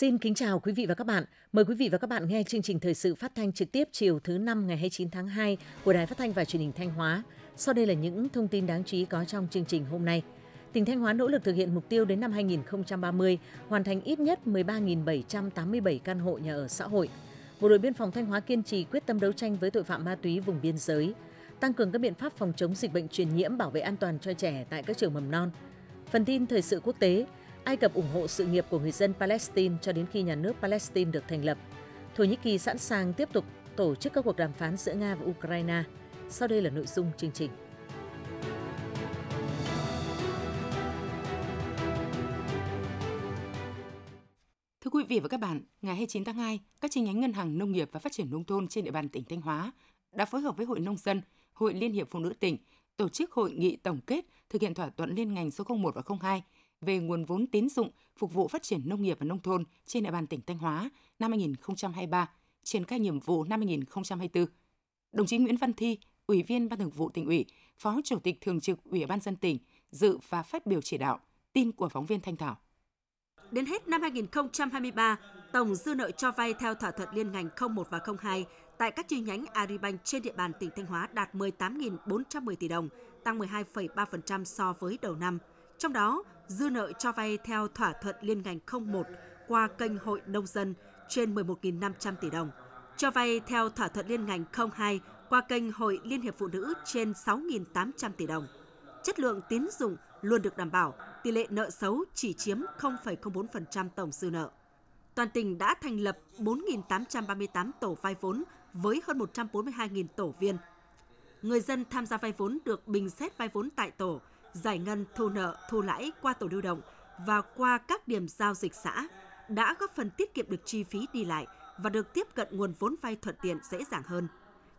Xin kính chào quý vị và các bạn. Mời quý vị và các bạn nghe chương trình thời sự phát thanh trực tiếp chiều thứ 5 ngày 29 tháng 2 của Đài Phát thanh và Truyền hình Thanh Hóa. Sau đây là những thông tin đáng chú ý có trong chương trình hôm nay. Tỉnh Thanh Hóa nỗ lực thực hiện mục tiêu đến năm 2030, hoàn thành ít nhất 13.787 căn hộ nhà ở xã hội. Bộ đội biên phòng Thanh Hóa kiên trì quyết tâm đấu tranh với tội phạm ma túy vùng biên giới, tăng cường các biện pháp phòng chống dịch bệnh truyền nhiễm, bảo vệ an toàn cho trẻ tại các trường mầm non. Phần tin thời sự quốc tế, Ai Cập ủng hộ sự nghiệp của người dân Palestine cho đến khi nhà nước Palestine được thành lập. Thổ Nhĩ Kỳ sẵn sàng tiếp tục tổ chức các cuộc đàm phán giữa Nga và Ukraine. Sau đây là nội dung chương trình. Thưa quý vị và các bạn, ngày 29 tháng 2, các chi nhánh Ngân hàng Nông nghiệp và Phát triển Nông thôn trên địa bàn tỉnh Thanh Hóa đã phối hợp với Hội Nông dân, Hội Liên hiệp Phụ nữ tỉnh tổ chức hội nghị tổng kết thực hiện thỏa thuận liên ngành số 01 và 02 về nguồn vốn tín dụng phục vụ phát triển nông nghiệp và nông thôn trên địa bàn tỉnh Thanh Hóa năm 2023, triển khai nhiệm vụ năm 2024. Đồng chí Nguyễn Văn Thi, Ủy viên Ban Thường vụ Tỉnh ủy, Phó Chủ tịch Thường trực Ủy ban nhân dân tỉnh dự và phát biểu chỉ đạo. Tin của phóng viên Thanh Thảo. Đến hết năm 2023, tổng dư nợ cho vay theo thỏa thuận liên ngành 01 và 02 tại các chi nhánh Agribank trên địa bàn tỉnh Thanh Hóa đạt 18.410 tỷ đồng, tăng 12,3% so với đầu năm. Trong đó, dư nợ cho vay theo thỏa thuận liên ngành 01 qua kênh Hội Nông dân trên 11.500 tỷ đồng, cho vay theo thỏa thuận liên ngành 02 qua kênh Hội Liên hiệp Phụ nữ trên 6.800 tỷ đồng. Chất lượng tín dụng luôn được đảm bảo, tỷ lệ nợ xấu chỉ chiếm 0,04% tổng dư nợ. Toàn tỉnh đã thành lập 4.838 tổ vay vốn với hơn 142.000 tổ viên. Người dân tham gia vay vốn được bình xét vay vốn tại tổ, giải ngân, thu nợ, thu lãi qua tổ lưu động và qua các điểm giao dịch xã đã góp phần tiết kiệm được chi phí đi lại và được tiếp cận nguồn vốn vay thuận tiện dễ dàng hơn.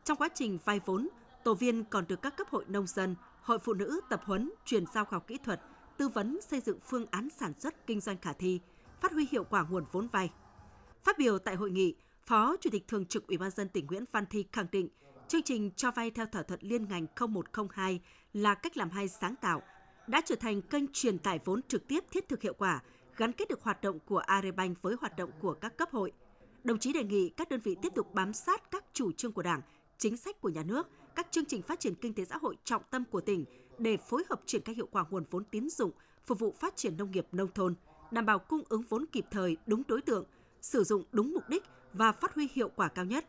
Trong quá trình vay vốn, tổ viên còn được các cấp hội nông dân, hội phụ nữ tập huấn, chuyển giao khoa học kỹ thuật, tư vấn xây dựng phương án sản xuất kinh doanh khả thi, phát huy hiệu quả nguồn vốn vay. Phát biểu tại hội nghị, Phó Chủ tịch Thường trực Ủy ban nhân dân tỉnh Nguyễn Văn Thi khẳng định, chương trình cho vay theo thỏa thuận liên ngành 0102 là cách làm hay sáng tạo, đã trở thành kênh truyền tải vốn trực tiếp thiết thực hiệu quả, gắn kết được hoạt động của Agribank với hoạt động của các cấp hội. Đồng chí đề nghị các đơn vị tiếp tục bám sát các chủ trương của Đảng, chính sách của nhà nước, các chương trình phát triển kinh tế xã hội trọng tâm của tỉnh để phối hợp triển khai hiệu quả nguồn vốn tín dụng phục vụ phát triển nông nghiệp nông thôn, đảm bảo cung ứng vốn kịp thời, đúng đối tượng, sử dụng đúng mục đích và phát huy hiệu quả cao nhất.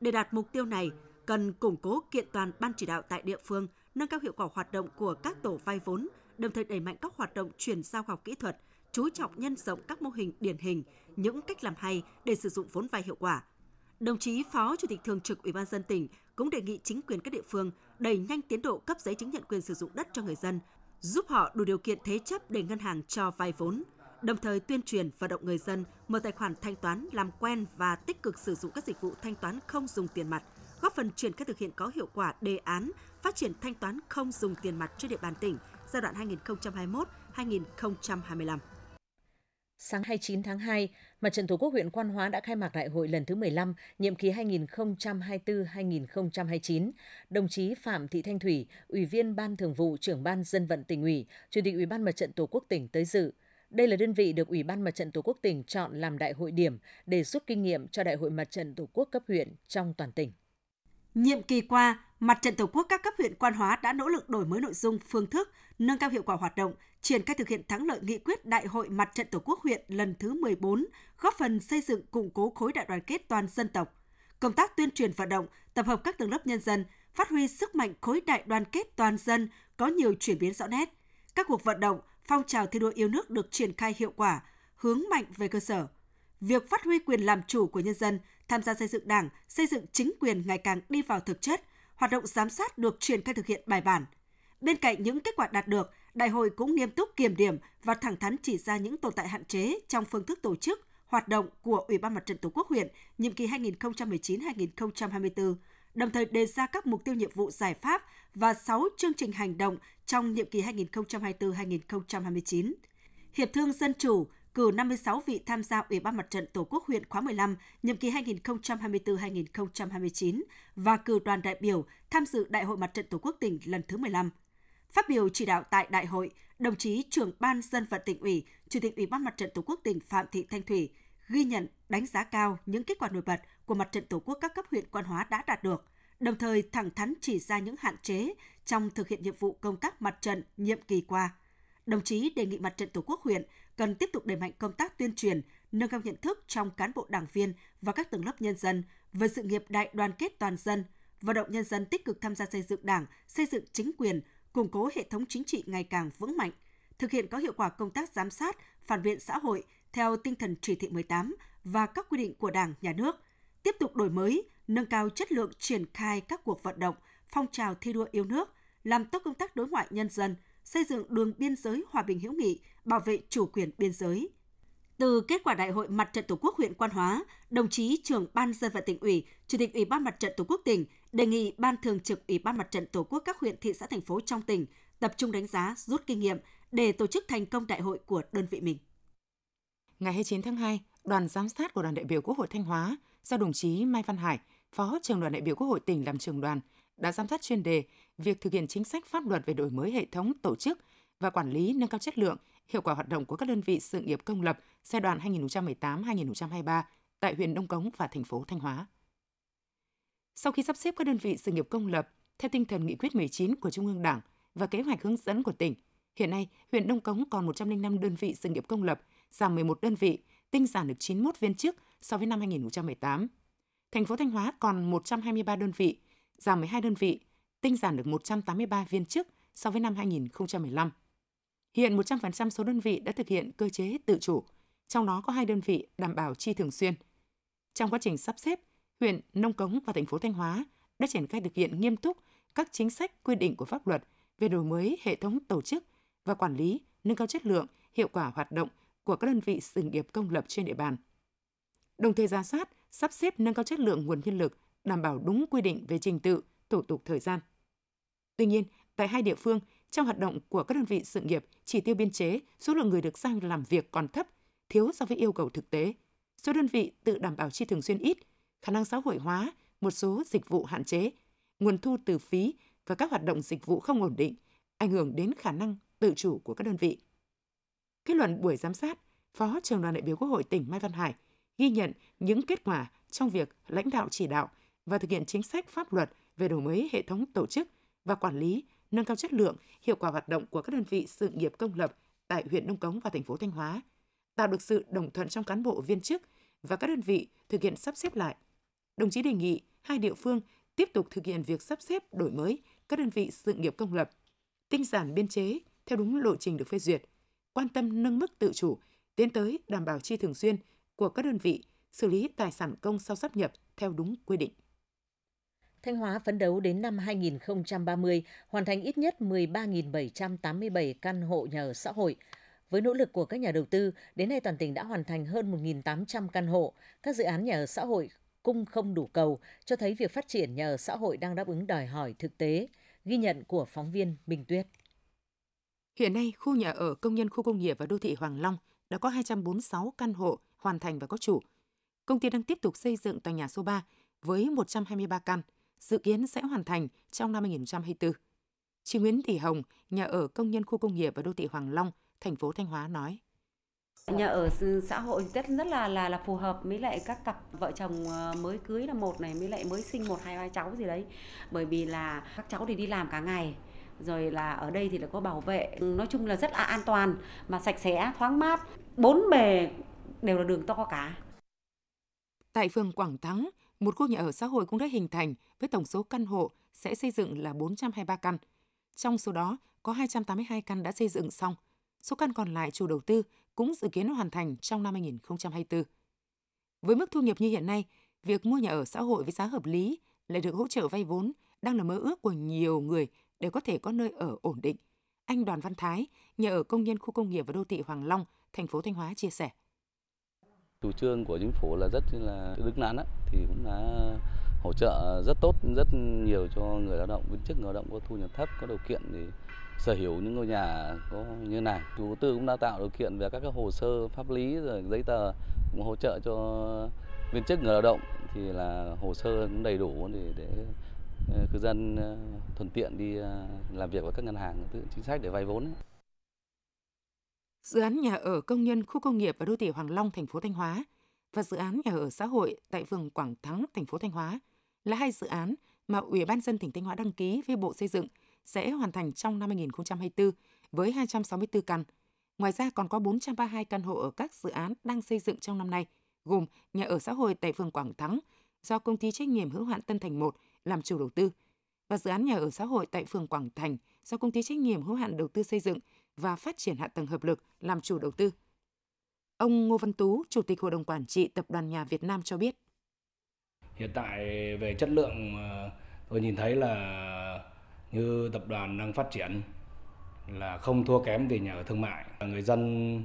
Để đạt mục tiêu này, cần củng cố kiện toàn ban chỉ đạo tại địa phương, nâng cao hiệu quả hoạt động của các tổ vay vốn, đồng thời đẩy mạnh các hoạt động chuyển giao khoa học kỹ thuật, chú trọng nhân rộng các mô hình điển hình, những cách làm hay để sử dụng vốn vay hiệu quả. Đồng chí Phó Chủ tịch Thường trực Ủy ban nhân dân tỉnh cũng đề nghị chính quyền các địa phương đẩy nhanh tiến độ cấp giấy chứng nhận quyền sử dụng đất cho người dân, giúp họ đủ điều kiện thế chấp để ngân hàng cho vay vốn, đồng thời tuyên truyền vận động người dân mở tài khoản thanh toán, làm quen và tích cực sử dụng các dịch vụ thanh toán không dùng tiền mặt, góp phần triển khai thực hiện có hiệu quả đề án phát triển thanh toán không dùng tiền mặt trên địa bàn tỉnh giai đoạn 2021-2025. Sáng 29 tháng 2, Mặt trận Tổ quốc huyện Quan Hóa đã khai mạc đại hội lần thứ 15, nhiệm kỳ 2024-2029. Đồng chí Phạm Thị Thanh Thủy, Ủy viên Ban Thường vụ, Trưởng ban Dân vận Tỉnh ủy, Chủ tịch Ủy ban Mặt trận Tổ quốc tỉnh tới dự. Đây là đơn vị được Ủy ban Mặt trận Tổ quốc tỉnh chọn làm đại hội điểm để rút kinh nghiệm cho đại hội Mặt trận Tổ quốc cấp huyện trong toàn tỉnh. Nhiệm kỳ qua, Mặt trận Tổ quốc các cấp huyện Quan Hóa đã nỗ lực đổi mới nội dung, phương thức, nâng cao hiệu quả hoạt động, triển khai thực hiện thắng lợi nghị quyết Đại hội Mặt trận Tổ quốc huyện lần thứ 14, góp phần xây dựng củng cố khối đại đoàn kết toàn dân tộc. Công tác tuyên truyền vận động, tập hợp các tầng lớp nhân dân, phát huy sức mạnh khối đại đoàn kết toàn dân có nhiều chuyển biến rõ nét. Các cuộc vận động, phong trào thi đua yêu nước được triển khai hiệu quả, hướng mạnh về cơ sở. Việc phát huy quyền làm chủ của nhân dân, tham gia xây dựng Đảng, xây dựng chính quyền ngày càng đi vào thực chất, hoạt động giám sát được triển khai thực hiện bài bản. Bên cạnh những kết quả đạt được, đại hội cũng nghiêm túc kiểm điểm và thẳng thắn chỉ ra những tồn tại hạn chế trong phương thức tổ chức, hoạt động của Ủy ban Mặt trận Tổ quốc huyện nhiệm kỳ 2019-2024, đồng thời đề ra các mục tiêu nhiệm vụ giải pháp và 6 chương trình hành động trong nhiệm kỳ 2024-2029. Hiệp thương dân chủ, cử 56 vị tham gia Ủy ban Mặt trận Tổ quốc huyện khóa 15, nhiệm kỳ 2024-2029 và cử đoàn đại biểu tham dự Đại hội Mặt trận Tổ quốc tỉnh lần thứ 15. Phát biểu chỉ đạo tại đại hội, đồng chí Trưởng ban Dân vận Tỉnh ủy, Chủ tịch Ủy ban Mặt trận Tổ quốc tỉnh Phạm Thị Thanh Thủy ghi nhận, đánh giá cao những kết quả nổi bật của Mặt trận Tổ quốc các cấp huyện Quan Hóa đã đạt được, đồng thời thẳng thắn chỉ ra những hạn chế trong thực hiện nhiệm vụ công tác mặt trận nhiệm kỳ qua. Đồng chí đề nghị Mặt trận Tổ quốc huyện cần tiếp tục đẩy mạnh công tác tuyên truyền, nâng cao nhận thức trong cán bộ đảng viên và các tầng lớp nhân dân về sự nghiệp đại đoàn kết toàn dân, vận động nhân dân tích cực tham gia xây dựng Đảng, xây dựng chính quyền, củng cố hệ thống chính trị ngày càng vững mạnh, thực hiện có hiệu quả công tác giám sát, phản biện xã hội theo tinh thần chỉ thị 18 và các quy định của Đảng, Nhà nước, tiếp tục đổi mới, nâng cao chất lượng triển khai các cuộc vận động, phong trào thi đua yêu nước, làm tốt công tác đối ngoại nhân dân, xây dựng đường biên giới hòa bình hữu nghị, bảo vệ chủ quyền biên giới. Từ kết quả Đại hội Mặt trận Tổ quốc huyện Quan Hóa, đồng chí Trưởng Ban Dân vận Tỉnh ủy, Chủ tịch Ủy ban Mặt trận Tổ quốc tỉnh đề nghị Ban Thường trực Ủy ban Mặt trận Tổ quốc các huyện, thị xã, thành phố trong tỉnh tập trung đánh giá, rút kinh nghiệm để tổ chức thành công đại hội của đơn vị mình. Ngày 29 tháng 2, đoàn giám sát của Đoàn đại biểu Quốc hội Thanh Hóa do đồng chí Mai Văn Hải, Phó Trưởng đoàn đại biểu Quốc hội tỉnh làm trưởng đoàn, đã giám sát chuyên đề việc thực hiện chính sách pháp luật về đổi mới hệ thống tổ chức và quản lý, nâng cao chất lượng, hiệu quả hoạt động của các đơn vị sự nghiệp công lập giai đoạn 2018-2023 tại huyện Đông Cống và thành phố Thanh Hóa. Sau khi sắp xếp các đơn vị sự nghiệp công lập theo tinh thần nghị quyết 19 của Trung ương Đảng và kế hoạch hướng dẫn của tỉnh, hiện nay huyện Đông Cống còn 105 đơn vị sự nghiệp công lập, giảm 11 đơn vị, tinh giản được 91 viên chức so với năm 2018. Thành phố Thanh Hóa còn 123 đơn vị, giảm 12 đơn vị, tinh giản được 183 viên chức so với năm 2015. Hiện 100% số đơn vị đã thực hiện cơ chế tự chủ, trong đó có 2 đơn vị đảm bảo chi thường xuyên. Trong quá trình sắp xếp, huyện Nông Cống và thành phố Thanh Hóa đã triển khai thực hiện nghiêm túc các chính sách, quy định của pháp luật về đổi mới hệ thống tổ chức và quản lý, nâng cao chất lượng, hiệu quả hoạt động của các đơn vị sự nghiệp công lập trên địa bàn. Đồng thời rà soát, sắp xếp nâng cao chất lượng nguồn nhân lực, đảm bảo đúng quy định về trình tự, thủ tục, thời gian. Tuy nhiên, tại 2 địa phương, trong hoạt động của các đơn vị sự nghiệp, chỉ tiêu biên chế, số lượng người được giao làm việc còn thấp, thiếu so với yêu cầu thực tế. Số đơn vị tự đảm bảo chi thường xuyên ít, khả năng xã hội hóa, một số dịch vụ hạn chế, nguồn thu từ phí và các hoạt động dịch vụ không ổn định, ảnh hưởng đến khả năng tự chủ của các đơn vị. Kết luận buổi giám sát, Phó Trưởng đoàn đại biểu Quốc hội tỉnh Mai Văn Hải ghi nhận những kết quả trong việc lãnh đạo, chỉ đạo và thực hiện chính sách pháp luật về đổi mới hệ thống tổ chức và quản lý, nâng cao chất lượng, hiệu quả hoạt động của các đơn vị sự nghiệp công lập tại huyện Đông Cống và thành phố Thanh Hóa, tạo được sự đồng thuận trong cán bộ, viên chức và các đơn vị thực hiện sắp xếp lại. Đồng chí đề nghị 2 địa phương tiếp tục thực hiện việc sắp xếp, đổi mới các đơn vị sự nghiệp công lập, tinh giản biên chế theo đúng lộ trình được phê duyệt, quan tâm nâng mức tự chủ, tiến tới đảm bảo chi thường xuyên của các đơn vị, xử lý tài sản công sau sáp nhập theo đúng quy định. Thanh Hóa phấn đấu đến năm 2030 hoàn thành ít nhất 13.787 căn hộ nhà ở xã hội. Với nỗ lực của các nhà đầu tư, đến nay toàn tỉnh đã hoàn thành hơn 1.800 căn hộ. Các dự án nhà ở xã hội cung không đủ cầu, cho thấy việc phát triển nhà ở xã hội đang đáp ứng đòi hỏi thực tế. Ghi nhận của phóng viên Bình Tuyết. Hiện nay, khu nhà ở công nhân khu công nghiệp và đô thị Hoàng Long đã có 246 căn hộ hoàn thành và có chủ. Công ty đang tiếp tục xây dựng tòa nhà số 3 với 123 căn, dự kiến sẽ hoàn thành trong năm 2024. Chị Nguyễn Thị Hồng, nhà ở công nhân khu công nghiệp và đô thị Hoàng Long, thành phố Thanh Hóa nói: Nhà ở xã hội rất là phù hợp với lại các cặp vợ chồng mới cưới là một này, mới lại mới sinh 1, 2, 3 cháu gì đấy. Bởi vì là các cháu thì đi làm cả ngày, rồi là ở đây thì là có bảo vệ, nói chung là rất là an toàn mà sạch sẽ, thoáng mát, 4 bề đều là đường to cả. Tại phường Quảng Thắng, một khu nhà ở xã hội cũng đã hình thành với tổng số căn hộ sẽ xây dựng là 423 căn. Trong số đó có 282 căn đã xây dựng xong. Số căn còn lại chủ đầu tư cũng dự kiến hoàn thành trong năm 2024. Với mức thu nhập như hiện nay, việc mua nhà ở xã hội với giá hợp lý lại được hỗ trợ vay vốn đang là mơ ước của nhiều người để có thể có nơi ở ổn định. Anh Đoàn Văn Thái, nhà ở công nhân khu công nghiệp và đô thị Hoàng Long, thành phố Thanh Hóa chia sẻ. Chủ trương của chính phủ là rất là đúng đắn, thì cũng đã hỗ trợ rất tốt, rất nhiều cho người lao động, viên chức, người lao động có thu nhập thấp, có điều kiện để sở hữu những ngôi nhà có như này. Chủ đầu tư cũng đã tạo điều kiện về các cái hồ sơ pháp lý rồi giấy tờ, cũng hỗ trợ cho viên chức, người lao động thì là hồ sơ cũng đầy đủ để cư dân thuận tiện đi làm việc với các ngân hàng, tự chính sách để vay vốn. Dự án nhà ở công nhân khu công nghiệp và đô thị Hoàng Long, thành phố Thanh Hóa và dự án nhà ở xã hội tại phường Quảng Thắng, thành phố Thanh Hóa là hai dự án mà Ủy ban nhân dân tỉnh Thanh Hóa đăng ký với Bộ Xây dựng sẽ hoàn thành trong năm 2024 với 264 căn. Ngoài ra còn có 432 căn hộ ở các dự án đang xây dựng trong năm nay, gồm nhà ở xã hội tại phường Quảng Thắng do Công ty trách nhiệm hữu hạn Tân Thành 1 làm chủ đầu tư và dự án nhà ở xã hội tại phường Quảng Thành do Công ty trách nhiệm hữu hạn đầu tư xây dựng và phát triển hạ tầng hợp lực làm chủ đầu tư. Ông Ngô Văn Tú, Chủ tịch Hội đồng Quản trị Tập đoàn Nhà Việt Nam cho biết. Hiện tại về chất lượng tôi nhìn thấy là như tập đoàn đang phát triển là không thua kém về nhà ở thương mại. Người dân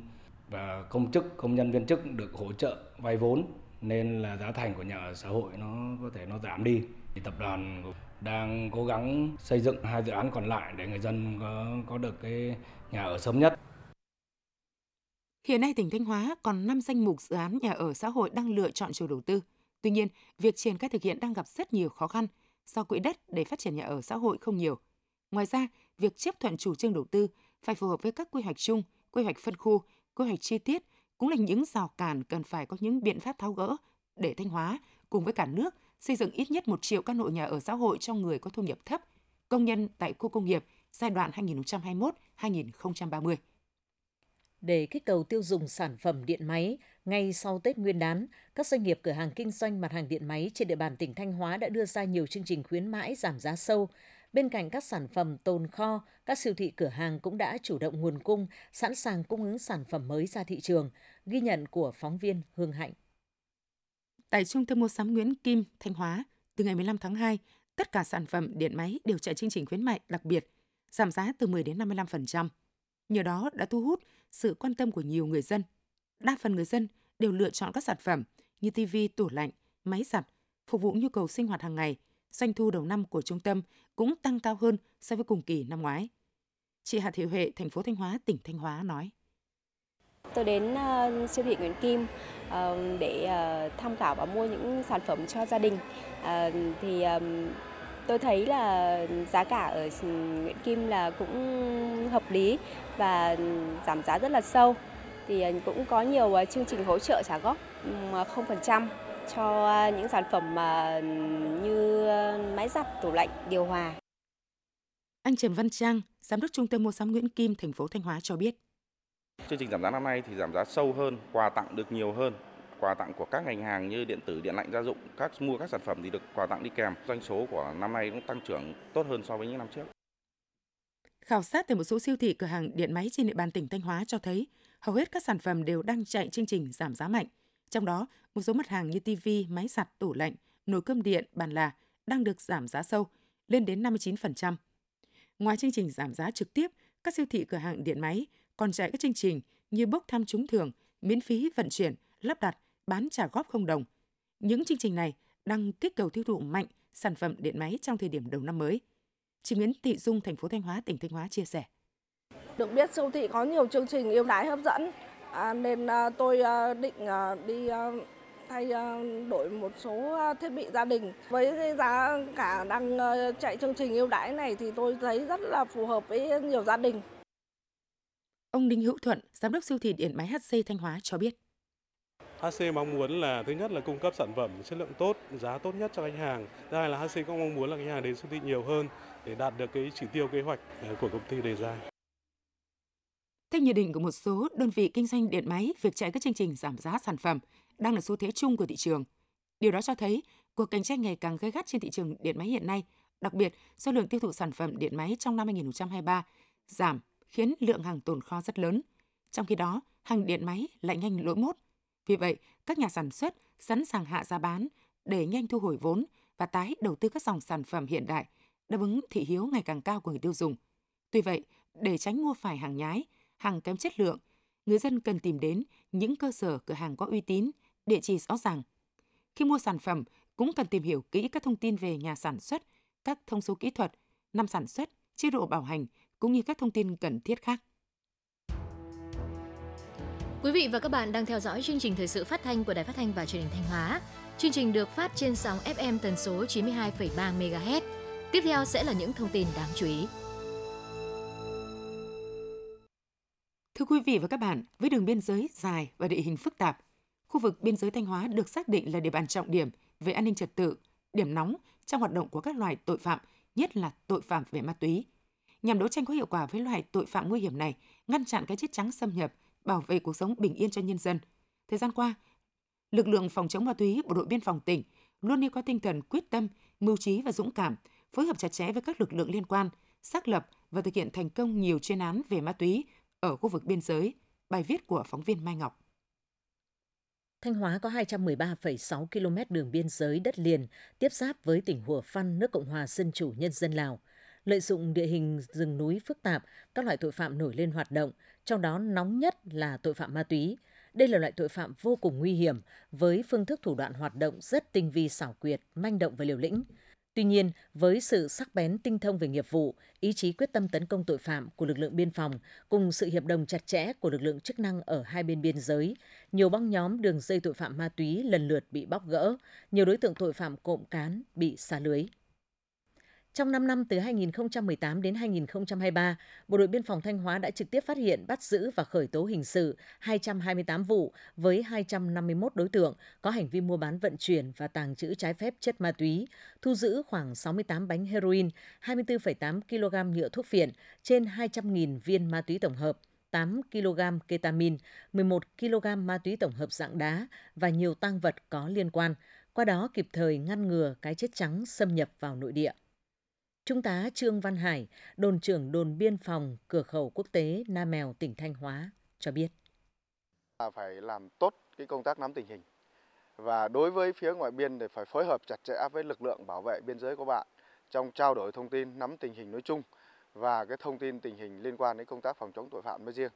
và công chức, công nhân viên chức được hỗ trợ vay vốn nên là giá thành của nhà ở xã hội nó có thể nó giảm đi. Thì tập đoàn đang cố gắng xây dựng hai dự án còn lại để người dân có được cái nhà ở sớm nhất. Hiện nay tỉnh Thanh Hóa còn 5 danh mục dự án nhà ở xã hội đang lựa chọn chủ đầu tư. Tuy nhiên, việc triển khai thực hiện đang gặp rất nhiều khó khăn do quỹ đất để phát triển nhà ở xã hội không nhiều. Ngoài ra, việc chấp thuận chủ trương đầu tư phải phù hợp với các quy hoạch chung, quy hoạch phân khu, quy hoạch chi tiết cũng là những rào cản cần phải có những biện pháp tháo gỡ để Thanh Hóa cùng với cả nước xây dựng ít nhất 1 triệu căn hộ nhà ở xã hội cho người có thu nhập thấp, công nhân tại khu công nghiệp giai đoạn 2021-2030. Để kích cầu tiêu dùng sản phẩm điện máy, ngay sau Tết Nguyên đán, các doanh nghiệp cửa hàng kinh doanh mặt hàng điện máy trên địa bàn tỉnh Thanh Hóa đã đưa ra nhiều chương trình khuyến mãi giảm giá sâu. Bên cạnh các sản phẩm tồn kho, các siêu thị cửa hàng cũng đã chủ động nguồn cung, sẵn sàng cung ứng sản phẩm mới ra thị trường. Ghi nhận của phóng viên Hương Hạnh. Tại Trung tâm mua sắm Nguyễn Kim, Thanh Hóa, từ ngày 15 tháng 2, tất cả sản phẩm điện máy đều chạy chương trình khuyến mại đặc biệt, giảm giá từ 10 đến 55%. Nhờ đó đã thu hút sự quan tâm của nhiều người dân. Đa phần người dân đều lựa chọn các sản phẩm như TV, tủ lạnh, máy giặt, phục vụ nhu cầu sinh hoạt hàng ngày. Doanh thu đầu năm của trung tâm cũng tăng cao hơn so với cùng kỳ năm ngoái. Chị Hà Thị Huệ, thành phố Thanh Hóa, tỉnh Thanh Hóa nói. Tôi đến siêu thị Nguyễn Kim để tham khảo và mua những sản phẩm cho gia đình. Thì tôi thấy là giá cả ở Nguyễn Kim là cũng hợp lý và giảm giá rất là sâu. Thì cũng có nhiều chương trình hỗ trợ trả góp 0% cho những sản phẩm như máy giặt, tủ lạnh, điều hòa. Anh Trần Văn Trang, giám đốc trung tâm mua sắm Nguyễn Kim, thành phố Thanh Hóa cho biết. Chương trình giảm giá năm nay thì giảm giá sâu hơn, quà tặng được nhiều hơn. Quà tặng của các ngành hàng như điện tử, điện lạnh, gia dụng, các sản phẩm thì được quà tặng đi kèm. Doanh số của năm nay cũng tăng trưởng tốt hơn so với những năm trước. Khảo sát tại một số siêu thị, cửa hàng điện máy trên địa bàn tỉnh Thanh Hóa cho thấy hầu hết các sản phẩm đều đang chạy chương trình giảm giá mạnh. Trong đó, một số mặt hàng như TV, máy giặt, tủ lạnh, nồi cơm điện, bàn là đang được giảm giá sâu, lên đến 59%. Ngoài chương trình giảm giá trực tiếp, các siêu thị, cửa hàng điện máy còn chạy các chương trình như bốc thăm trúng thưởng, miễn phí vận chuyển, lắp đặt, bán trả góp không đồng. Những chương trình này đang kích cầu tiêu thụ mạnh sản phẩm điện máy trong thời điểm đầu năm mới. Chị Nguyễn Thị Dung, thành phố Thanh Hóa, tỉnh Thanh Hóa chia sẻ. Được biết siêu thị có nhiều chương trình ưu đãi hấp dẫn, nên tôi định đi thay đổi một số thiết bị gia đình. Với cái giá cả đang chạy chương trình ưu đãi này thì tôi thấy rất là phù hợp với nhiều gia đình. Ông Đinh Hữu Thuận, giám đốc siêu thị điện máy HC Thanh Hóa cho biết. HC mong muốn là thứ nhất là cung cấp sản phẩm chất lượng tốt, giá tốt nhất cho khách hàng. Thứ hai là HC cũng mong muốn là khách hàng đến siêu thị nhiều hơn để đạt được cái chỉ tiêu kế hoạch của công ty đề ra. Theo nhận định của một số đơn vị kinh doanh điện máy, việc chạy các chương trình giảm giá sản phẩm đang là xu thế chung của thị trường. Điều đó cho thấy cuộc cạnh tranh ngày càng gay gắt trên thị trường điện máy hiện nay, đặc biệt do lượng tiêu thụ sản phẩm điện máy trong năm 2023 giảm khiến lượng hàng tồn kho rất lớn. Trong khi đó, hàng điện máy lại nhanh lỗi mốt. Vì vậy, các nhà sản xuất sẵn sàng hạ giá bán để nhanh thu hồi vốn và tái đầu tư các dòng sản phẩm hiện đại, đáp ứng thị hiếu ngày càng cao của người tiêu dùng. Tuy vậy, để tránh mua phải hàng nhái, hàng kém chất lượng, người dân cần tìm đến những cơ sở cửa hàng có uy tín, địa chỉ rõ ràng. Khi mua sản phẩm, cũng cần tìm hiểu kỹ các thông tin về nhà sản xuất, các thông số kỹ thuật, năm sản xuất, chế độ bảo hành, cũng như các thông tin cần thiết khác. Quý vị và các bạn đang theo dõi chương trình thời sự phát thanh của Đài Phát thanh và Truyền hình Thanh Hóa. Chương trình được phát trên sóng FM tần số 92,3 MHz. Tiếp theo sẽ là những thông tin đáng chú ý. Thưa quý vị và các bạn, với đường biên giới dài và địa hình phức tạp, Khu vực biên giới Thanh Hóa được xác định là địa bàn trọng điểm về an ninh trật tự, điểm nóng trong hoạt động của các loại tội phạm, nhất là tội phạm về ma túy. Nhằm đấu tranh có hiệu quả với loại tội phạm nguy hiểm này, ngăn chặn cái chết trắng xâm nhập, bảo vệ cuộc sống bình yên cho nhân dân. Thời gian qua, lực lượng phòng chống ma túy bộ đội biên phòng tỉnh luôn nêu cao tinh thần quyết tâm, mưu trí và dũng cảm, phối hợp chặt chẽ với các lực lượng liên quan, xác lập và thực hiện thành công nhiều chuyên án về ma túy ở khu vực biên giới. Bài viết của phóng viên Mai Ngọc. Thanh Hóa có 213,6 km đường biên giới đất liền tiếp giáp với tỉnh Hủa Phăn, nước Cộng hòa Dân chủ Nhân dân Lào. Lợi dụng địa hình rừng núi phức tạp, các loại tội phạm nổi lên hoạt động, trong đó nóng nhất là tội phạm ma túy. Đây là loại tội phạm vô cùng nguy hiểm, với phương thức thủ đoạn hoạt động rất tinh vi xảo quyệt, manh động và liều lĩnh. Tuy nhiên, với sự sắc bén tinh thông về nghiệp vụ, ý chí quyết tâm tấn công tội phạm của lực lượng biên phòng cùng sự hiệp đồng chặt chẽ của lực lượng chức năng ở hai bên biên giới, nhiều băng nhóm đường dây tội phạm ma túy lần lượt bị bóc gỡ, nhiều đối tượng tội phạm cộm cán bị sa lưới. Trong 5 năm từ 2018 đến 2023, Bộ đội Biên phòng Thanh Hóa đã trực tiếp phát hiện, bắt giữ và khởi tố hình sự 228 vụ với 251 đối tượng có hành vi mua bán, vận chuyển và tàng trữ trái phép chất ma túy, thu giữ khoảng 68 bánh heroin, 24,8 kg nhựa thuốc phiện, trên 200.000 viên ma túy tổng hợp, 8 kg ketamine, 11 kg ma túy tổng hợp dạng đá và nhiều tang vật có liên quan, qua đó kịp thời ngăn ngừa cái chết trắng xâm nhập vào nội địa. Trung tá Trương Văn Hải, đồn trưởng đồn biên phòng cửa khẩu quốc tế Na Mèo, tỉnh Thanh Hóa cho biết: phải làm tốt cái công tác nắm tình hình, và đối với phía ngoại biên thì phải phối hợp chặt chẽ với lực lượng bảo vệ biên giới của bạn trong trao đổi thông tin, nắm tình hình nói chung và cái thông tin tình hình liên quan đến công tác phòng chống tội phạm nói riêng.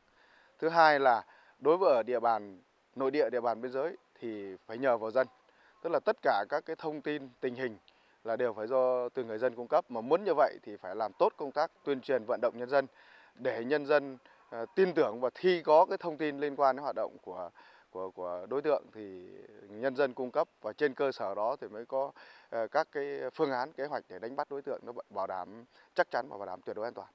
Thứ hai là đối với ở địa bàn nội địa, địa bàn biên giới thì phải nhờ vào dân, tức là tất cả các cái thông tin tình hình là đều phải do từ người dân cung cấp, mà muốn như vậy thì phải làm tốt công tác tuyên truyền vận động nhân dân để nhân dân tin tưởng, và khi có cái thông tin liên quan đến hoạt động của đối tượng thì nhân dân cung cấp, và trên cơ sở đó thì mới có các cái phương án kế hoạch để đánh bắt đối tượng, nó bảo đảm chắc chắn và bảo đảm tuyệt đối an toàn.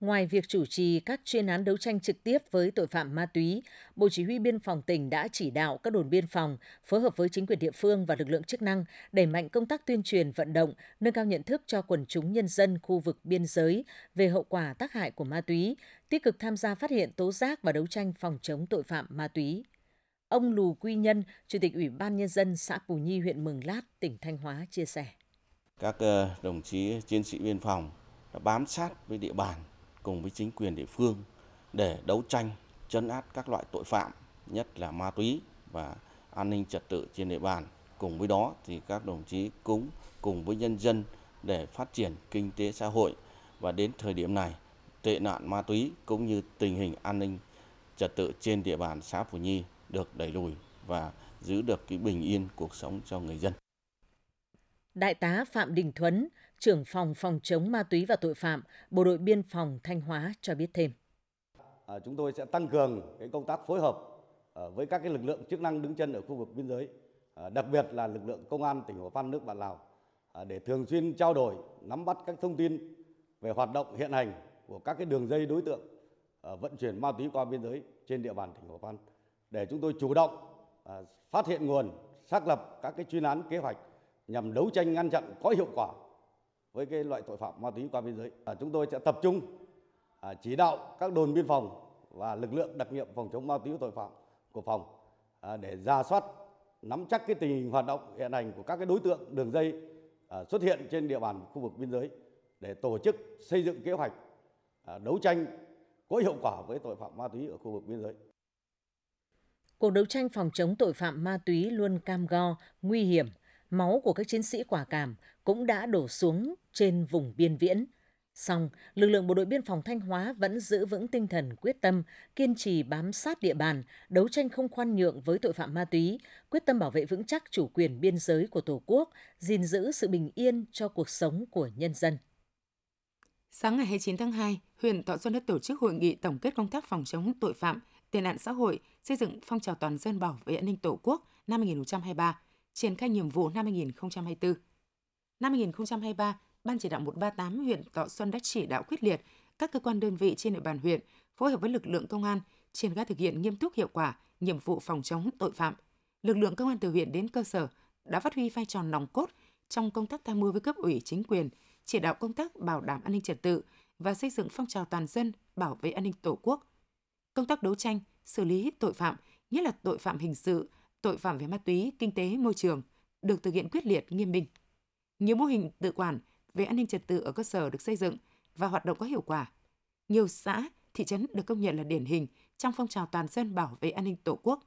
Ngoài việc chủ trì các chuyên án đấu tranh trực tiếp với tội phạm ma túy, Bộ Chỉ huy Biên phòng tỉnh đã chỉ đạo các đồn biên phòng phối hợp với chính quyền địa phương và lực lượng chức năng đẩy mạnh công tác tuyên truyền vận động, nâng cao nhận thức cho quần chúng nhân dân khu vực biên giới về hậu quả tác hại của ma túy, tích cực tham gia phát hiện, tố giác và đấu tranh phòng chống tội phạm ma túy. Ông Lù Quy Nhân, Chủ tịch Ủy ban Nhân dân xã Pù Nhi, huyện Mường Lát, tỉnh Thanh Hóa chia sẻ: các đồng chí chiến sĩ biên phòng đã bám sát với địa bàn cùng với chính quyền địa phương để đấu tranh trấn áp các loại tội phạm, nhất là ma túy và an ninh trật tự trên địa bàn. Cùng với đó thì các đồng chí cũng cùng với nhân dân để phát triển kinh tế xã hội, và đến thời điểm này tệ nạn ma túy cũng như tình hình an ninh trật tự trên địa bàn xã Pù Nhi được đẩy lùi và giữ được cái bình yên cuộc sống cho người dân. Đại tá Phạm Đình Thuấn, trưởng phòng phòng chống ma túy và tội phạm, Bộ đội Biên phòng Thanh Hóa cho biết thêm: chúng tôi sẽ tăng cường cái công tác phối hợp với các cái lực lượng chức năng đứng chân ở khu vực biên giới, đặc biệt là lực lượng công an tỉnh Hủa Phăn, nước bạn Lào, để thường xuyên trao đổi, nắm bắt các thông tin về hoạt động hiện hành của các cái đường dây đối tượng vận chuyển ma túy qua biên giới trên địa bàn tỉnh Hủa Phăn, để chúng tôi chủ động phát hiện nguồn, xác lập các cái chuyên án kế hoạch nhằm đấu tranh ngăn chặn có hiệu quả với cái loại tội phạm ma túy qua biên giới. Chúng tôi sẽ tập trung chỉ đạo các đồn biên phòng và lực lượng đặc nhiệm phòng chống ma túy và tội phạm của phòng để rà soát, nắm chắc cái tình hình hoạt động hiện hành của các cái đối tượng đường dây xuất hiện trên địa bàn khu vực biên giới, để tổ chức xây dựng kế hoạch đấu tranh có hiệu quả với tội phạm ma túy ở khu vực biên giới. Cuộc đấu tranh phòng chống tội phạm ma túy luôn cam go, nguy hiểm. Máu của các chiến sĩ quả cảm cũng đã đổ xuống trên vùng biên viễn. Song, lực lượng Bộ đội Biên phòng Thanh Hóa vẫn giữ vững tinh thần quyết tâm, kiên trì bám sát địa bàn, đấu tranh không khoan nhượng với tội phạm ma túy, quyết tâm bảo vệ vững chắc chủ quyền biên giới của Tổ quốc, gìn giữ sự bình yên cho cuộc sống của nhân dân. Sáng ngày 29 tháng 2, huyện Thọ Xuân đã tổ chức hội nghị tổng kết công tác phòng chống tội phạm, tệ nạn xã hội, xây dựng phong trào toàn dân bảo vệ an ninh Tổ quốc năm 2023. Triển khai nhiệm vụ năm 2024. Năm 2023, Ban chỉ đạo 138 huyện Thọ Xuân đã chỉ đạo quyết liệt các cơ quan đơn vị trên địa bàn huyện phối hợp với lực lượng công an triển khai thực hiện nghiêm túc hiệu quả nhiệm vụ phòng chống tội phạm, lực lượng công an từ huyện đến cơ sở đã phát huy vai trò nòng cốt trong công tác tham mưu với cấp ủy chính quyền, chỉ đạo công tác bảo đảm an ninh trật tự và xây dựng phong trào toàn dân bảo vệ an ninh Tổ quốc. Công tác đấu tranh, xử lý tội phạm, nhất là tội phạm hình sự, tội phạm về ma túy, kinh tế, môi trường được thực hiện quyết liệt, nghiêm minh. Nhiều mô hình tự quản về an ninh trật tự ở cơ sở được xây dựng và hoạt động có hiệu quả. Nhiều xã, thị trấn được công nhận là điển hình trong phong trào toàn dân bảo vệ an ninh Tổ quốc.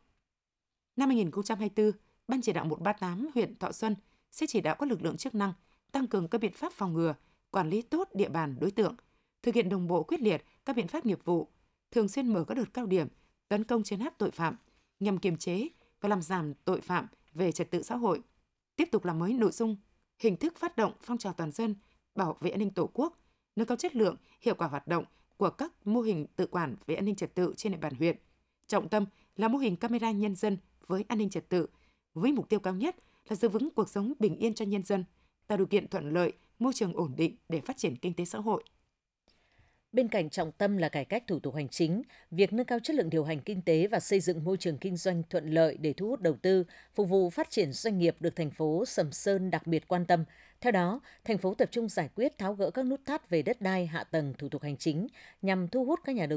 Năm 2024, Ban chỉ đạo 138 huyện Thọ Xuân sẽ chỉ đạo các lực lượng chức năng tăng cường các biện pháp phòng ngừa, quản lý tốt địa bàn đối tượng, thực hiện đồng bộ quyết liệt các biện pháp nghiệp vụ, thường xuyên mở các đợt cao điểm tấn công trấn áp tội phạm nhằm kiềm chế và làm giảm tội phạm về trật tự xã hội, tiếp tục làm mới nội dung, hình thức phát động phong trào toàn dân bảo vệ an ninh Tổ quốc, nâng cao chất lượng, hiệu quả hoạt động của các mô hình tự quản về an ninh trật tự trên địa bàn huyện. Trọng tâm là mô hình camera nhân dân với an ninh trật tự, với mục tiêu cao nhất là giữ vững cuộc sống bình yên cho nhân dân, tạo điều kiện thuận lợi, môi trường ổn định để phát triển kinh tế xã hội. Bên cạnh trọng tâm là cải cách thủ tục hành chính, việc nâng cao chất lượng điều hành kinh tế và xây dựng môi trường kinh doanh thuận lợi để thu hút đầu tư, phục vụ phát triển doanh nghiệp được thành phố Sầm Sơn đặc biệt quan tâm. Theo đó, thành phố tập trung giải quyết tháo gỡ các nút thắt về đất đai, hạ tầng, thủ tục hành chính nhằm thu hút các nhà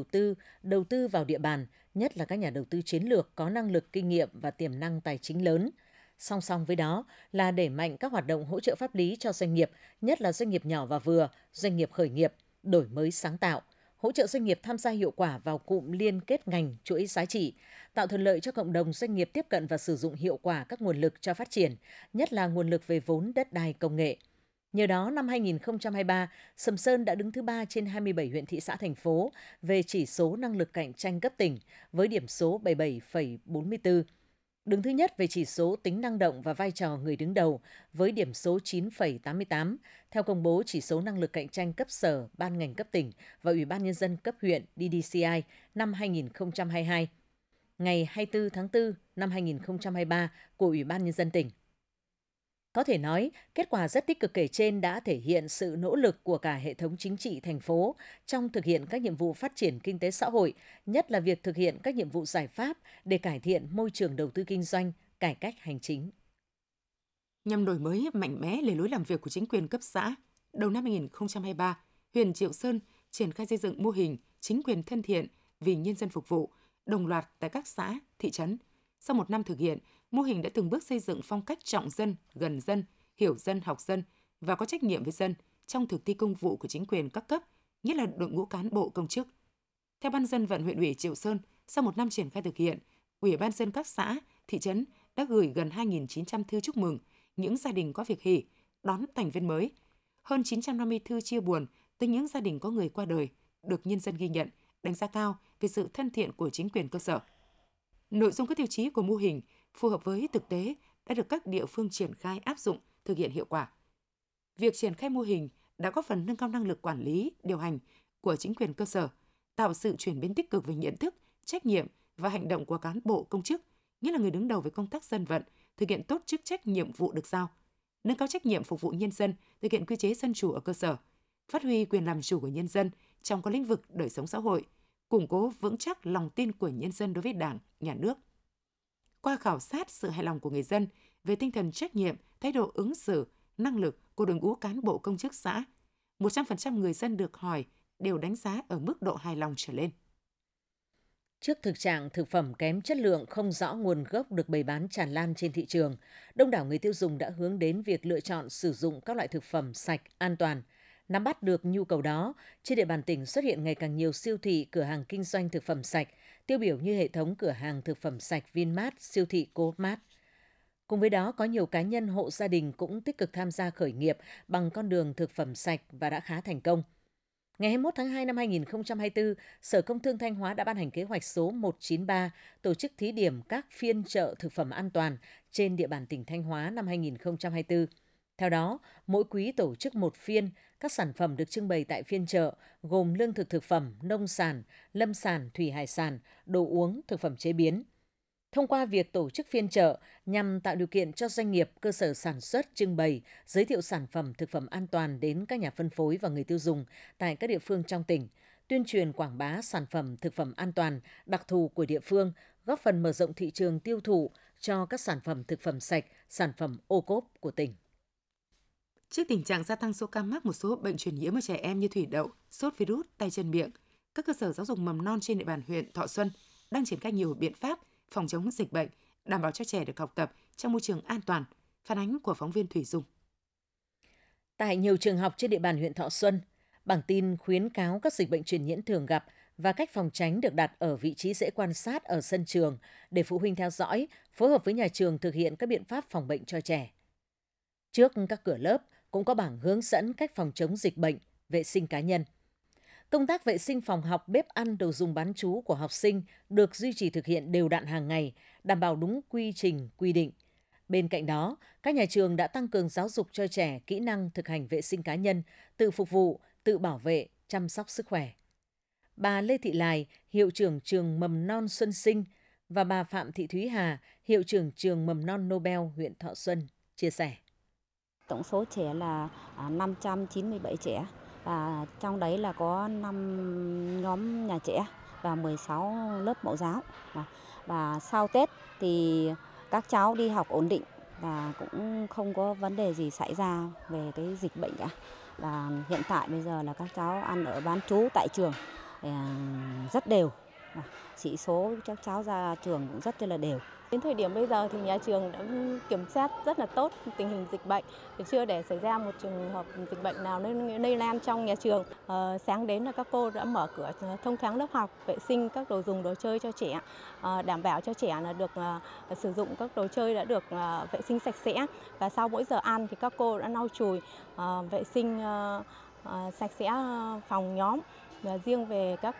đầu tư vào địa bàn, nhất là các nhà đầu tư chiến lược có năng lực, kinh nghiệm và tiềm năng tài chính lớn. Song song với đó là đẩy mạnh các hoạt động hỗ trợ pháp lý cho doanh nghiệp, nhất là doanh nghiệp nhỏ và vừa, doanh nghiệp khởi nghiệp, đổi mới sáng tạo, hỗ trợ doanh nghiệp tham gia hiệu quả vào cụm liên kết ngành, chuỗi giá trị, tạo thuận lợi cho cộng đồng doanh nghiệp tiếp cận và sử dụng hiệu quả các nguồn lực cho phát triển, nhất là nguồn lực về vốn, đất đai, công nghệ. Nhờ đó, năm 2023, Sầm Sơn đã đứng thứ 3 trên 27 huyện, thị xã, thành phố về chỉ số năng lực cạnh tranh cấp tỉnh với điểm số 77,44, đứng thứ nhất về chỉ số tính năng động và vai trò người đứng đầu với điểm số 9,88, theo công bố chỉ số năng lực cạnh tranh cấp sở, ban ngành cấp tỉnh và Ủy ban Nhân dân cấp huyện DDCI năm 2022, ngày 24 tháng 4 năm 2023 của Ủy ban Nhân dân tỉnh. Có thể nói, kết quả rất tích cực kể trên đã thể hiện sự nỗ lực của cả hệ thống chính trị thành phố trong thực hiện các nhiệm vụ phát triển kinh tế xã hội, nhất là việc thực hiện các nhiệm vụ giải pháp để cải thiện môi trường đầu tư kinh doanh, cải cách hành chính. Nhằm đổi mới mạnh mẽ lề lối làm việc của chính quyền cấp xã, đầu năm 2023, huyện Triệu Sơn triển khai xây dựng mô hình chính quyền thân thiện vì nhân dân phục vụ, đồng loạt tại các xã, thị trấn. Sau một năm thực hiện, mô hình đã từng bước xây dựng phong cách trọng dân, gần dân, hiểu dân, học dân và có trách nhiệm với dân trong thực thi công vụ của chính quyền các cấp, nhất là đội ngũ cán bộ công chức. Theo Ban dân vận huyện ủy Triệu Sơn, sau một năm triển khai thực hiện, Ủy ban dân các xã, thị trấn đã gửi gần 2.900 thư chúc mừng những gia đình có việc hỷ, đón thành viên mới. Hơn 950 thư chia buồn tới những gia đình có người qua đời, được nhân dân ghi nhận, đánh giá cao về sự thân thiện của chính quyền cơ sở. Nội dung các tiêu chí của mô hình phù hợp với thực tế đã được các địa phương triển khai áp dụng, thực hiện hiệu quả. Việc triển khai mô hình đã góp phần nâng cao năng lực quản lý, điều hành của chính quyền cơ sở, tạo sự chuyển biến tích cực về nhận thức, trách nhiệm và hành động của cán bộ công chức, nhất là người đứng đầu về công tác dân vận, thực hiện tốt chức trách nhiệm vụ được giao, nâng cao trách nhiệm phục vụ nhân dân, thực hiện quy chế dân chủ ở cơ sở, phát huy quyền làm chủ của nhân dân trong các lĩnh vực đời sống xã hội, củng cố vững chắc lòng tin của nhân dân đối với Đảng, Nhà nước. Qua khảo sát sự hài lòng của người dân về tinh thần trách nhiệm, thái độ ứng xử, năng lực của đội ngũ cán bộ công chức xã, 100% người dân được hỏi đều đánh giá ở mức độ hài lòng trở lên. Trước thực trạng thực phẩm kém chất lượng, không rõ nguồn gốc được bày bán tràn lan trên thị trường, đông đảo người tiêu dùng đã hướng đến việc lựa chọn sử dụng các loại thực phẩm sạch, an toàn. Nắm bắt được nhu cầu đó, trên địa bàn tỉnh xuất hiện ngày càng nhiều siêu thị, cửa hàng kinh doanh thực phẩm sạch, tiêu biểu như hệ thống cửa hàng thực phẩm sạch Vinmart, siêu thị Co.opmart. Cùng với đó, có nhiều cá nhân, hộ gia đình cũng tích cực tham gia khởi nghiệp bằng con đường thực phẩm sạch và đã khá thành công. Ngày 21 tháng 2 năm 2024, Sở Công Thương Thanh Hóa đã ban hành kế hoạch số 193 tổ chức thí điểm các phiên chợ thực phẩm an toàn trên địa bàn tỉnh Thanh Hóa năm 2024. Theo đó, mỗi quý tổ chức một phiên, các sản phẩm được trưng bày tại phiên chợ gồm lương thực thực phẩm, nông sản, lâm sản, thủy hải sản, đồ uống, thực phẩm chế biến. Thông qua việc tổ chức phiên chợ nhằm tạo điều kiện cho doanh nghiệp, cơ sở sản xuất trưng bày, giới thiệu sản phẩm thực phẩm an toàn đến các nhà phân phối và người tiêu dùng tại các địa phương trong tỉnh, tuyên truyền quảng bá sản phẩm thực phẩm an toàn đặc thù của địa phương, góp phần mở rộng thị trường tiêu thụ cho các sản phẩm thực phẩm sạch, sản phẩm ô cốp của tỉnh. Trước tình trạng gia tăng số ca mắc một số bệnh truyền nhiễm ở trẻ em như thủy đậu, sốt virus, tay chân miệng, các cơ sở giáo dục mầm non trên địa bàn huyện Thọ Xuân đang triển khai nhiều biện pháp phòng chống dịch bệnh, đảm bảo cho trẻ được học tập trong môi trường an toàn. Phản ánh của phóng viên Thủy Dung. Tại nhiều trường học trên địa bàn huyện Thọ Xuân, bản tin khuyến cáo các dịch bệnh truyền nhiễm thường gặp và cách phòng tránh được đặt ở vị trí dễ quan sát ở sân trường để phụ huynh theo dõi, phối hợp với nhà trường thực hiện các biện pháp phòng bệnh cho trẻ. Trước các cửa lớp cũng có bảng hướng dẫn cách phòng chống dịch bệnh, vệ sinh cá nhân. Công tác vệ sinh phòng học, bếp ăn, đồ dùng bán trú của học sinh được duy trì thực hiện đều đặn hàng ngày, đảm bảo đúng quy trình, quy định. Bên cạnh đó, các nhà trường đã tăng cường giáo dục cho trẻ kỹ năng thực hành vệ sinh cá nhân, tự phục vụ, tự bảo vệ, chăm sóc sức khỏe. Bà Lê Thị Lài, hiệu trưởng trường mầm non Xuân Sinh và bà Phạm Thị Thúy Hà, hiệu trưởng trường mầm non Nobel huyện Thọ Xuân, chia sẻ. Tổng số trẻ là 597 trẻ, và trong đấy là có 5 nhóm nhà trẻ và 16 lớp mẫu giáo. Và sau Tết thì các cháu đi học ổn định và cũng không có vấn đề gì xảy ra về cái dịch bệnh cả. Và hiện tại bây giờ là các cháu ăn ở bán trú tại trường rất đều, chỉ số các cháu ra trường cũng rất là đều. Đến thời điểm bây giờ thì nhà trường đã kiểm soát rất là tốt tình hình dịch bệnh, chưa để xảy ra một trường hợp dịch bệnh nào lây lan trong nhà trường. Sáng đến là các cô đã mở cửa thông thoáng lớp học, vệ sinh các đồ dùng đồ chơi cho trẻ, đảm bảo cho trẻ là được sử dụng các đồ chơi đã được vệ sinh sạch sẽ. Và sau mỗi giờ ăn thì các cô đã lau chùi, vệ sinh sạch sẽ phòng nhóm. Và riêng về các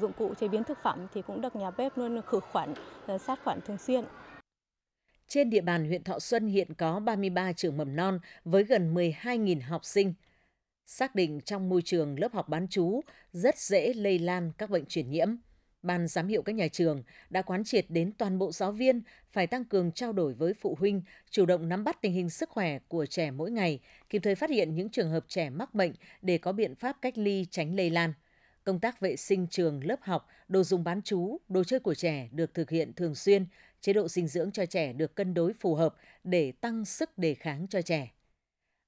dụng cụ chế biến thực phẩm thì cũng được nhà bếp luôn khử khuẩn, sát khuẩn thường xuyên. Trên địa bàn huyện Thọ Xuân hiện có 33 trường mầm non với gần 12.000 học sinh. Xác định trong môi trường lớp học bán trú rất dễ lây lan các bệnh truyền nhiễm, Ban giám hiệu các nhà trường đã quán triệt đến toàn bộ giáo viên phải tăng cường trao đổi với phụ huynh, chủ động nắm bắt tình hình sức khỏe của trẻ mỗi ngày, kịp thời phát hiện những trường hợp trẻ mắc bệnh để có biện pháp cách ly tránh lây lan. Công tác vệ sinh trường, lớp học, đồ dùng bán trú, đồ chơi của trẻ được thực hiện thường xuyên, chế độ dinh dưỡng cho trẻ được cân đối phù hợp để tăng sức đề kháng cho trẻ.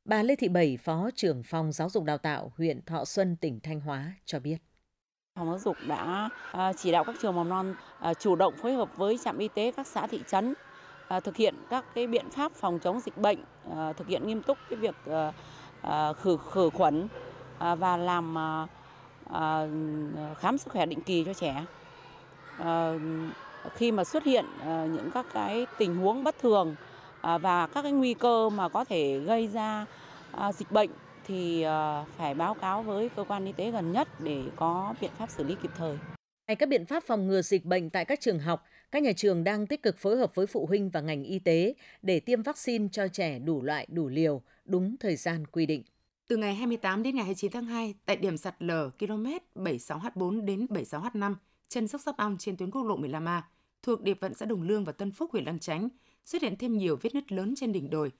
Bà Lê Thị Bảy, Phó trưởng phòng Giáo dục Đào tạo huyện Thọ Xuân, tỉnh Thanh Hóa cho biết. Phòng giáo dục đã chỉ đạo các trường mầm non chủ động phối hợp với trạm y tế các xã thị trấn thực hiện các cái biện pháp phòng chống dịch bệnh, thực hiện nghiêm túc cái việc khử khuẩn và làm khám sức khỏe định kỳ cho trẻ. Khi mà xuất hiện những các cái tình huống bất thường và các cái nguy cơ mà có thể gây ra dịch bệnh thì phải báo cáo với cơ quan y tế gần nhất để có biện pháp xử lý kịp thời. Ngoài các biện pháp phòng ngừa dịch bệnh tại các trường học, các nhà trường đang tích cực phối hợp với phụ huynh và ngành y tế để tiêm vaccine cho trẻ đủ loại, đủ liều, đúng thời gian quy định. Từ ngày 28 đến ngày 29 tháng 2, tại điểm sạt lở km 76H4 đến 76H5, chân dốc Sóc Ong trên tuyến quốc lộ 15A, thuộc địa phận xã Đồng Lương và Tân Phúc, huyện Lăng Chánh, xuất hiện thêm nhiều vết nứt lớn trên đỉnh đồi,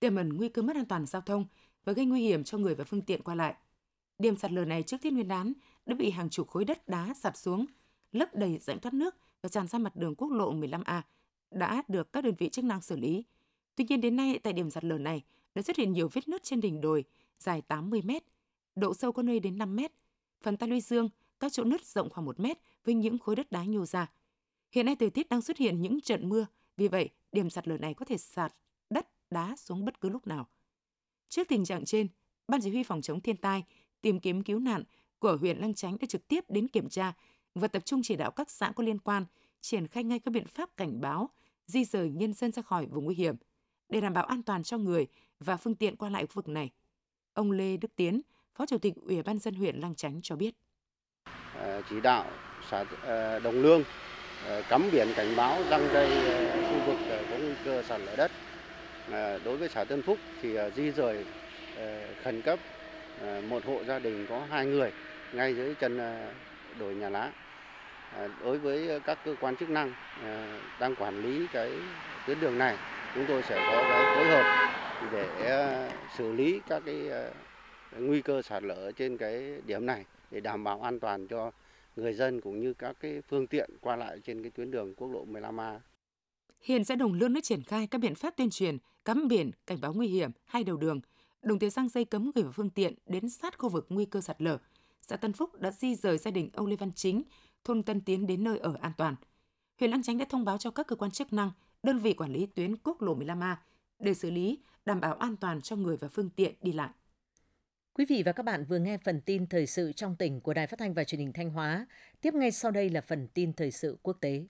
tiềm ẩn nguy cơ mất an toàn giao thông và gây nguy hiểm cho người và phương tiện qua lại. Điểm sạt lở này trước Tết Nguyên đán đã bị hàng chục khối đất đá sạt xuống, lấp đầy rãnh thoát nước và tràn ra mặt đường quốc lộ 15A, đã được các đơn vị chức năng xử lý. Tuy nhiên đến nay tại điểm sạt lở này đã xuất hiện nhiều vết nứt trên đỉnh đồi, dài 80 m, độ sâu có nơi đến 5 m. Phần ta luy dương, các chỗ nứt rộng khoảng 1 m với những khối đất đá nhô ra. Hiện nay thời tiết đang xuất hiện những trận mưa, vì vậy điểm sạt lở này có thể sạt đất đá xuống bất cứ lúc nào. Trước tình trạng trên, Ban Chỉ huy Phòng chống thiên tai, tìm kiếm cứu nạn của huyện Lăng Chánh đã trực tiếp đến kiểm tra và tập trung chỉ đạo các xã có liên quan triển khai ngay các biện pháp cảnh báo, di dời nhân dân ra khỏi vùng nguy hiểm để đảm bảo an toàn cho người và phương tiện qua lại khu vực này. Ông Lê Đức Tiến, Phó Chủ tịch Ủy ban nhân dân huyện Lăng Chánh cho biết. Chỉ đạo xã Đồng Lương cắm biển cảnh báo rằng đây khu vực có nguy cơ sạt lở đất. Đối với xã Tân Phúc thì di dời khẩn cấp một hộ gia đình có 2 người ngay dưới chân đồi Nhà Lá. Đối với các cơ quan chức năng đang quản lý cái tuyến đường này, chúng tôi sẽ có cái phối hợp để xử lý các cái nguy cơ sạt lở trên cái điểm này để đảm bảo an toàn cho người dân cũng như các cái phương tiện qua lại trên cái tuyến đường quốc lộ 15A. Hiện xã Đồng Lương đã triển khai các biện pháp tuyên truyền, cắm biển cảnh báo nguy hiểm hai đầu đường, đồng thời răng dây cấm người và phương tiện đến sát khu vực nguy cơ sạt lở. Xã Tân Phúc đã di rời gia đình ông Lê Văn Chính, thôn Tân Tiến đến nơi ở an toàn. Huyện Lăng Chánh đã thông báo cho các cơ quan chức năng, đơn vị quản lý tuyến quốc lộ 15A để xử lý, đảm bảo an toàn cho người và phương tiện đi lại. Quý vị và các bạn vừa nghe phần tin thời sự trong tỉnh của Đài Phát thanh và Truyền hình Thanh Hóa. Tiếp ngay sau đây là phần tin thời sự quốc tế.